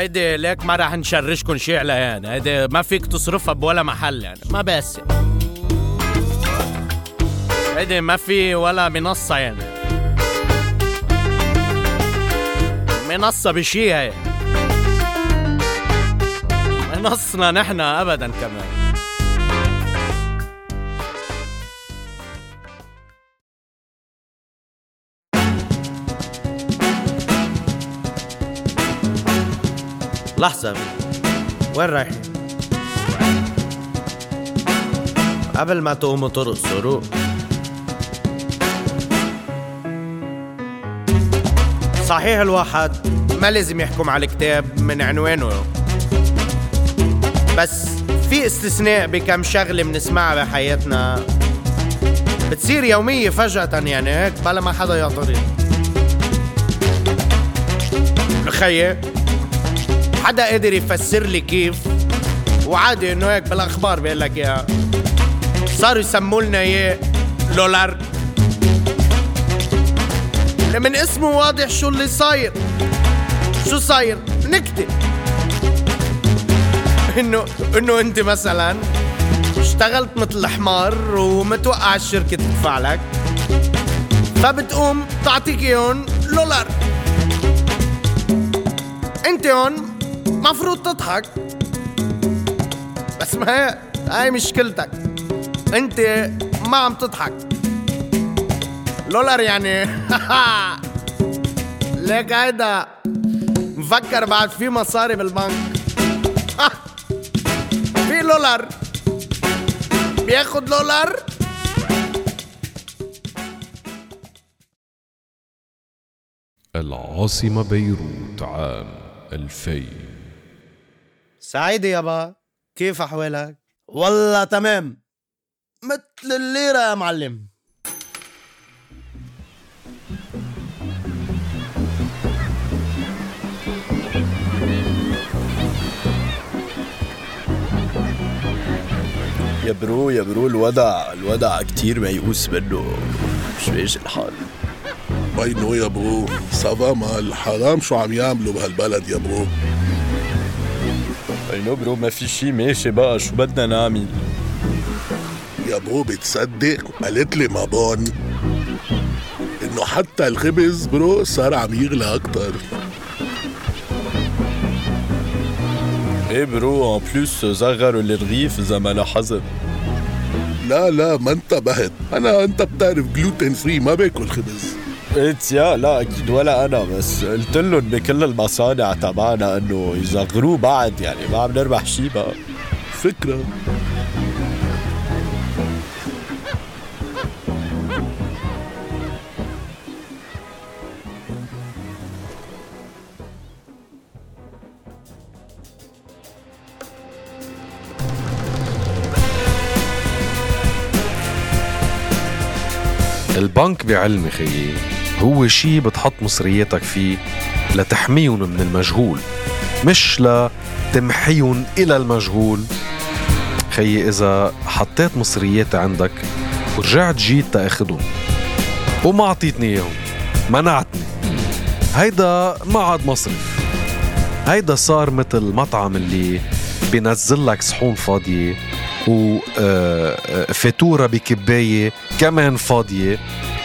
هيدي ليك ما رح نشرشكن شعلة يعني، هيدي ما فيك تصرفها بولا محل يعني، ما بس هيدي ما في ولا منصة يعني، منصة بشي هي منصنا نحن أبداً كمان. لحظة، وين رايحين؟ قبل ما تقوموا ترقصوا صحيح، الواحد ما لازم يحكم على الكتاب من عنوانه، بس في استثناء بكم شغلة بنسمعها بحياتنا بتصير يومية فجأة يعني هيك بلا ما حدا يعترض. الخيّة حدا قادر يفسر لي كيف، وعادي انه هيك بالاخبار بيقول لك اياها، صاروا يسموا لنا ايه لولار، من اسمه واضح شو اللي صاير. شو صاير؟ نكته انه انت مثلا اشتغلت مثل الحمار ومتوقع الشركه تدفع لك، فبتقوم تعطيك اياهم لولار، انت هون مفروض تضحك، بس ما هاي مشكلتك، انت ما عم تضحك. لولار يعني ليك هيدا مفكر بعد في مصاري بالبنك، في لولار بياخد لولار. العاصمة بيروت عام 2000. سعيد يابا، كيف أحوالك؟ والله تمام مثل الليرة يا معلم. يا برو الوضع كتير ميؤوس منه، مش ماشي الحال. باينو يا برو، سافا مال حرام شو عم يعملوا بهالبلد يا برو. اينو برو، ما في شي ماشي، بقى شو بدنا نعمل يا برو؟ بتصدق قالت لي مابون انه حتى الخبز برو صار عم يغلى اكتر. ايه برو، ان بلوس صغروا الرغيف اذا ما لاحظت. لا ما انتبهت انا، انت بتعرف جلوتين فري ما باكل خبز. اتيا لا اكيد، ولا انا، بس قلت لهم بكل المصانع تبعنا انه يصغروه بعد، يعني ما عم نربح شي بقى. فكره البنك بعلمي خيي هو شي بتحط مصرياتك فيه لتحميهم من المجهول، مش لتمحيهم إلى المجهول. خيي إذا حطيت مصريات عندك ورجعت جيت تأخذهم وما عطيتني إياهم، منعتني، هيدا ما عاد مصرف. هيدا صار مثل مطعم اللي بينزل لك صحون فاضية وفاتورة بكباية كمان فاضية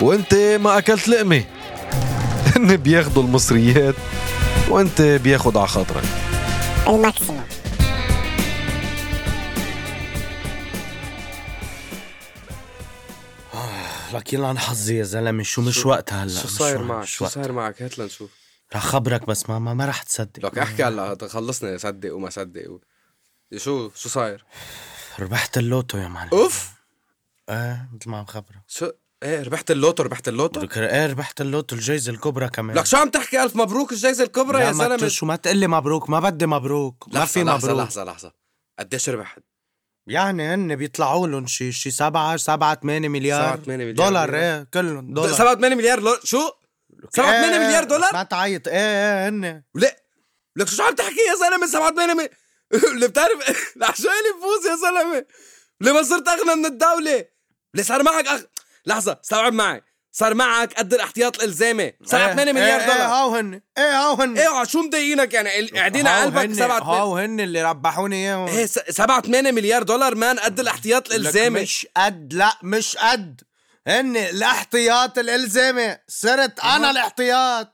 وانت ما اكلت لقمة. هن بياخدوا المصريات وانت بياخد على خاطرك الماكسيموم. لك يلا عن حظي يا زلمة، شو مش وقتها هلا. شو صاير معك؟ هات لنشوف. رح خبرك بس ما رح تصدق. لك احكي هلا، خلصنا صدق وما صدق شو صاير؟ ربحت اللوتو يا معلم. اوف، مثل ما عم خبرك. شو؟ ايه ربحت اللوتو ربحت اللوتو الجائزة الكبرى كمان. لك شو عم تحكي؟ الف مبروك الجائزة الكبرى يا زلمة. شو ما تقلي مبروك، ما بدي مبروك، ما في مبروك. لحظة قديش ربحت؟ يعني هن بيطلعوا لهم شي 7-8 مليار دولار. ايه كلهم دولار. 7-8 مليار شو؟ 7-8 مليار دولار؟ ما تعيط. ايه هن لك شو عم تحكي يا زلمة؟ 7-8 مليار اللي بتعرف العشوائي بفوز يا زلمه. ليه ما صرت اغنى من الدوله؟ ليه صار معك لحظه، استوعب معي. صار معك قد الاحتياط الالزامي، صار 8 مليار دولار. هاو هن ايه شو مضايقينك يعني؟ قاعدين على قلبك 7 هاو هن اللي ربحوني اياهم. ايه 7 8 مليار دولار مان قد الاحتياط الالزامي. مش قد هن الاحتياط الالزامي، صرت انا الاحتياط.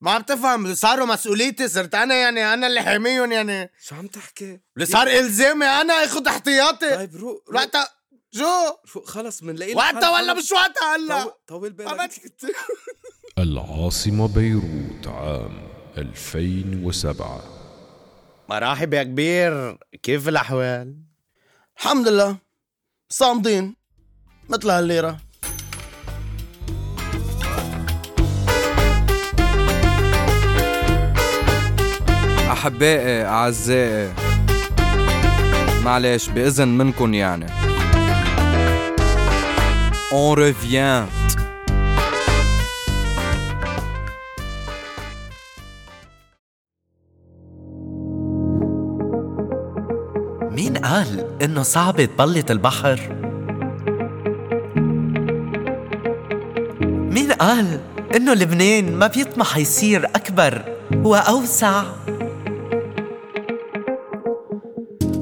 ما عم تفهم، صاروا مسؤوليتي، صرت انا يعني انا اللي حاميهم. يعني شو عم تحكي؟ اللي صار الزامي انا اخذ احتياطي. طيب روح جو خلص من لقينا وقتها ولا مش وقتها. هلا طول بالك. العاصمة بيروت عام 2007. مرحب يا كبير، كيف الأحوال؟ الحمد لله صامدين مثل هالليرة. أحبائي أعزائي، معلش بإذن منكن يعني On revient. مين قال إنه صعب تبلط البحر؟ مين قال إنه لبنان ما بيطمح يصير أكبر وأوسع؟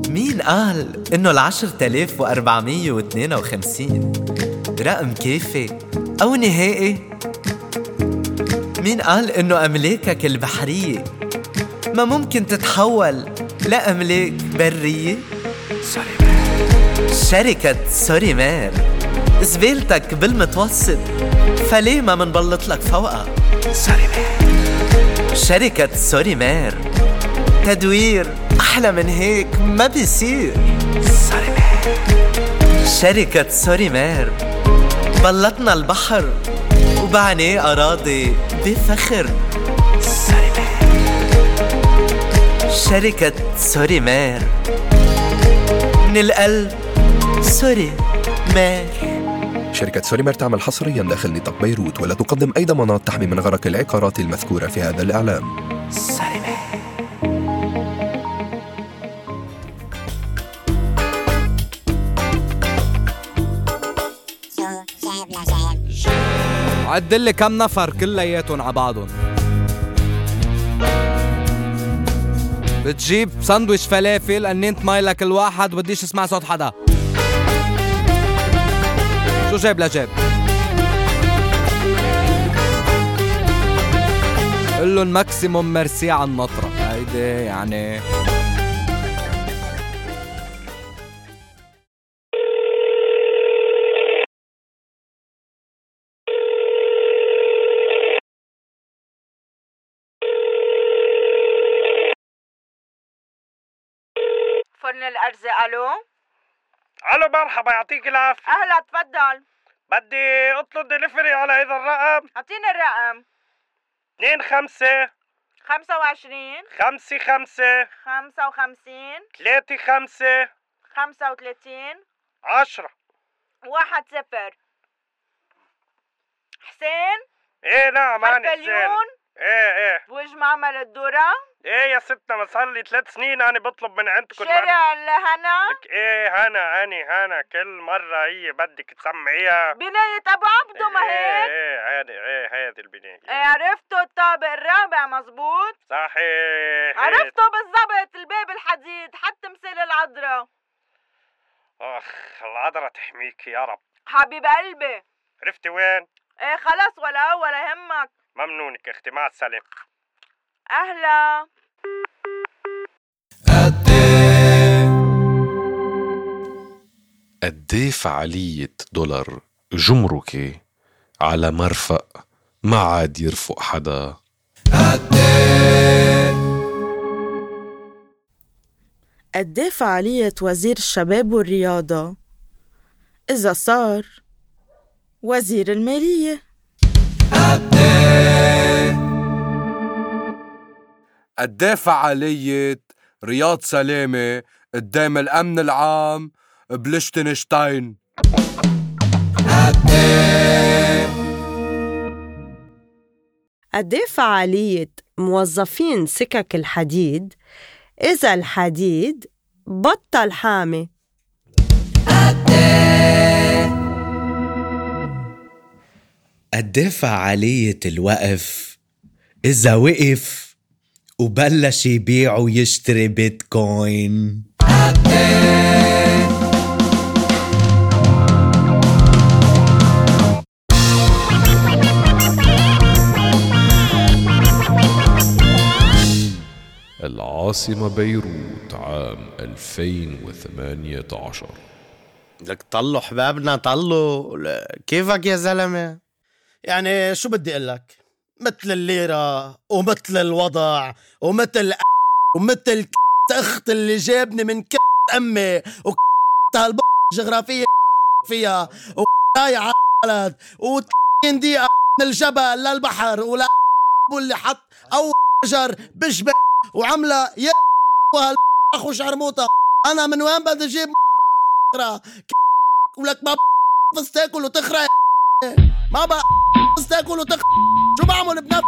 مين قال إنه 10,452 رقم كافي أو نهائي؟ مين قال إنه أملاكك البحرية ما ممكن تتحول لأملاك برية؟ شركة سوريمير زبالتك بالمتوسط، فليه ما منبلط لك فوقها؟ شركة سوريمير، تدوير أحلى من هيك ما بيصير. شركة سوريمير، بلطنا البحر وبعناه أراضي بفخر. شركة سوريمير، من القلب سوريمير. شركة سوريمير تعمل حصرياً داخل نطاق بيروت، ولا تقدم أي ضمانات تحمي من غرق العقارات المذكورة في هذا الإعلام. سوريمير. عدلي كم نفر كلياتهم على بعضهم بتجيب ساندويش فلافل قنينة مي لكل واحد، وبديش اسمع صوت حدا. شو جايب لجيب؟ قلن ماكسيموم مرسي على النطرة. هيدي يعني فرن الأرز. ألو مرحبا، يعطيك العافية. أهلا، تفضل. بدي أطلب دليفري على هذا الرقم. أعطيني الرقم. 25 55 55 55 35 10 10 10. حسين؟ إيه نعم، أنا حسين. ايه بوجه معمل الدورة. ايه يا ستنا، ما صار لي 3 سنين انا بطلب من عندكم. شارع هنا. ايه هنا، اني هنا كل مرة هي بدك تسمعيها بناية ابو عبده. ما هيك؟ ايه هذه البناية. ايه عرفتوا الطابق الرابع، مزبوط؟ صحيح، عرفتوا بالضبط. الباب الحديد حط مثل العذراء. اخ العذراء تحميك يا رب. حبيب قلبي، عرفتي وين؟ ايه خلاص، ولا يهمك. ممنونك اختي، مع السلامة. أهلا. قدي فعالية دولار جمركي على مرفق ما عاد يرفق حدا. قدي فعالية وزير الشباب والرياضة إذا صار وزير المالية. قدي فعالية رياض سلامة قدام الأمن العام بلشتنشتاين. قدي فعالية موظفين سكك الحديد إذا الحديد بطل حامي. قد فعالية الوقف إذا وقف وبلش يبيع ويشتري بيتكوين. العاصمة بيروت عام 2018. لك طلوا حبابنا طلوا كيفك يا زلمة. يعني شو بدي أقولك، مثل الليرة ومثل الوضع ومثل ومثل أخت اللي جابني من أمي وكتها الب جغرافية فيها وكتاية عالد وتين دقيقة من الجبل للبحر ولا اللي حط أول شجر بشبه وعملة وهالأخ وشعرموطة. أنا من وين بدي أجيب ولك ما بس تاكل وتخرق، ما بس تاكل وتخرق، شو بعمل بنفسي؟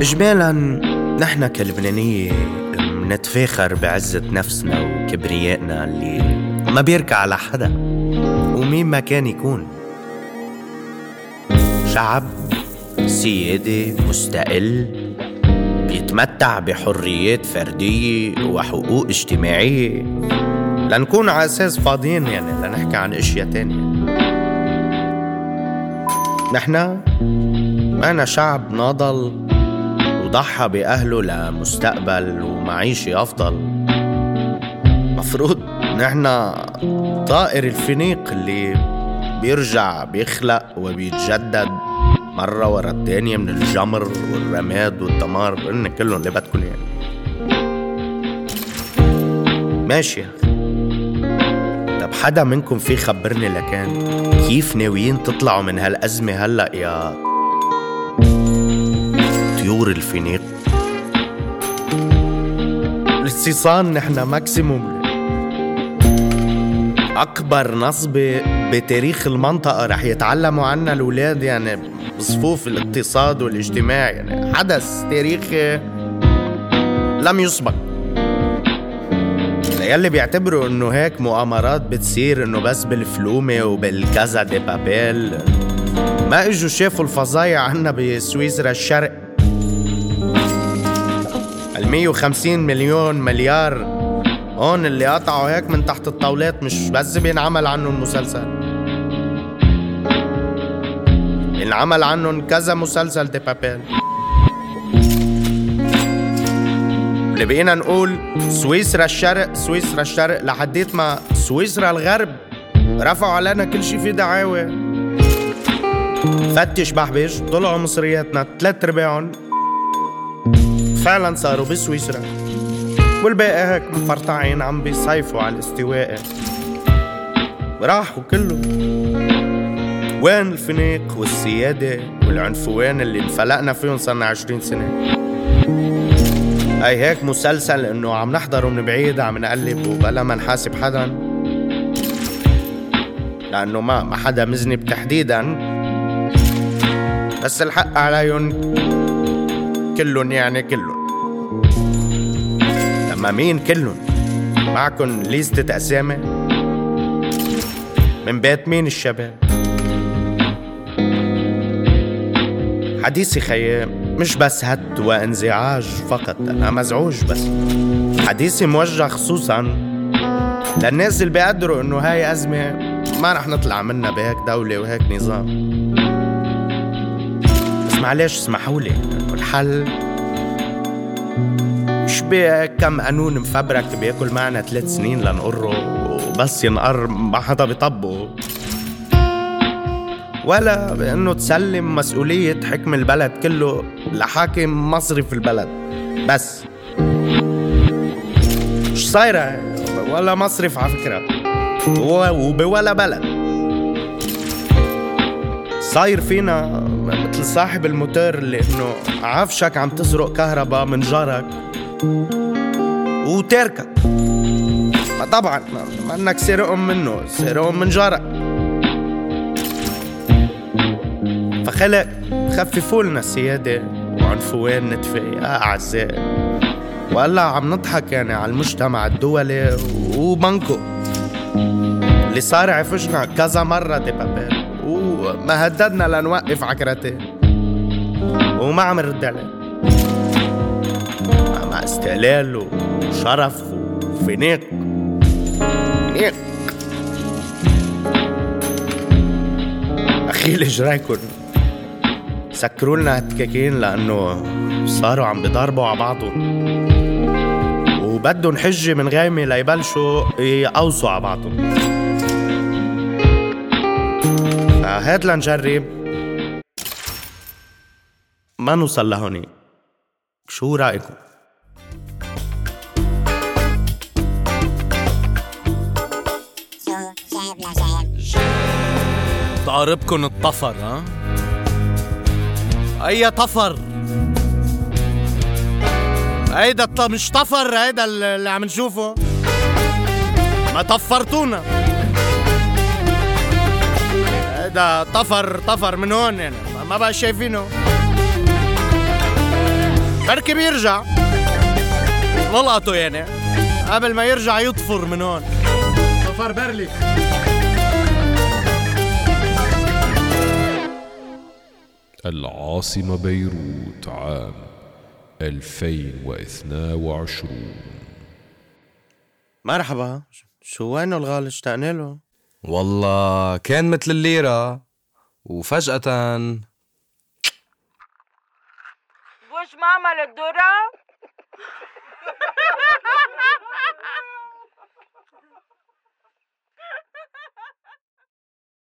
إجمالاً نحن كلبنانية منتفاخر بعزة نفسنا وكبريائنا اللي ما بيركع على حدا ومين ما كان يكون. شعب سيادي مستقل بيتمتع بحريات فردية وحقوق اجتماعية. لنكون على أساس فاضيين يعني لنحكي عن أشياء تانية. نحن معنا شعب ناضل ضحى بأهله لمستقبل ومعيشة أفضل. مفروض نحن طائر الفينيق اللي بيرجع بيخلق وبيتجدد مرة ورا التانية من الجمر والرماد والدمار. إن كلهم اللي بدكن يعني ماشي. طب حدا منكم في خبرني لكان كيف ناويين تطلعوا من هالأزمة هلأ يا طيور الفينيق؟ الاستيصان نحن ماكسيموم. أكبر نصبة بتاريخ المنطقة رح يتعلموا عنا الولاد يعني بصفوف الاقتصاد والاجتماع. يعني حدث تاريخي لم يسبق. يلي بيعتبروا إنه هيك مؤامرات بتصير إنه بس بالفلومة وبالكازا دي بابيل ما إجوا شافوا الفظايع عنا بسويسرا الشرق. 150 مليار هون اللي قطعوا هيك من تحت الطاولات، مش بس بينعمل عنهم مسلسل، بينعمل عنهم كذا مسلسل دي بابيل. اللي بقينا نقول سويسرا الشرق سويسرا الشرق لحديت ما سويسرا الغرب رفعوا علينا كل شي في دعاوى. فتش بحبش طلعوا مصرياتنا 3/4 فعلا صاروا بسويسرا والباقي هيك مفرطعين عم بيصيفوا على الاستواء. راحوا كله. وين الفنيق والسيادة والعنفوان اللي انفلقنا فيهم صرنا 20 سنة؟ اي هيك مسلسل انه عم نحضره من بعيد، عم نقلب وبلا ما نحاسب حدا لانه ما حدا مذنب تحديدا، بس الحق عليهم كلهم. يعني كلهم لما مين كلهم؟ معكن ليستة أسامي من بيت مين الشباب؟ حديثي خيام مش بس هد وانزعاج فقط، أنا مزعوج، بس حديثي موجه خصوصا للناس اللي بيقدروا إنه هاي أزمة ما رح نطلع منها بهيك دولة وهيك نظام. بس معلش اسمحولي، الحل شبيه كم قانون مفبرك بياكل معنا 3 سنين لنقره وبس ينقر ما حدا بيطبقه، ولا بأنه تسلم مسؤولية حكم البلد كله لحاكم مصري في البلد. بس مش صايرة ولا مصرف على فكرة وبولا بلد. صاير فينا مثل صاحب الموتور اللي انه عفشك عم تسرق كهرباء من جارك وتركك. ما طبعا ما انك سرقهم منه، سرقهم من جارك. فخلق خففوا لنا السيادة وعنفوان نتفق يا أعزائي، وقال عم نضحك يعني على المجتمع الدولي وبنكو اللي صار عفشنا كذا مرة دي بابير، وما هددنا لنوقف عكرته وما عم نرد عليه. مع استقلال وشرف وفنيق أخي لجرايكن سكروا لنا هتكاكين لأنه صاروا عم بيضربوا على بعضهم وبدهم حجة من غيمة ليبلشوا يقوصوا على بعضهم. هات لنجرب ما نوصل لهوني، شو رأيكم؟ تعربكن الطفر ها؟ أي طفر؟ هيدا مش طفر، هيدا اللي عم نشوفه. ما طفرتونا، هيدا طفر من هون يعني. ما بقى شايفينه، بركي بيرجع ولقطه يعني قبل ما يرجع يطفر من هون. طفر برلي العاصمة بيروت عام 2022. مرحبا، شو وينه الغالي؟ اشتقنا له والله، كان مثل الليرة وفجأة وش ما عمل الدورة؟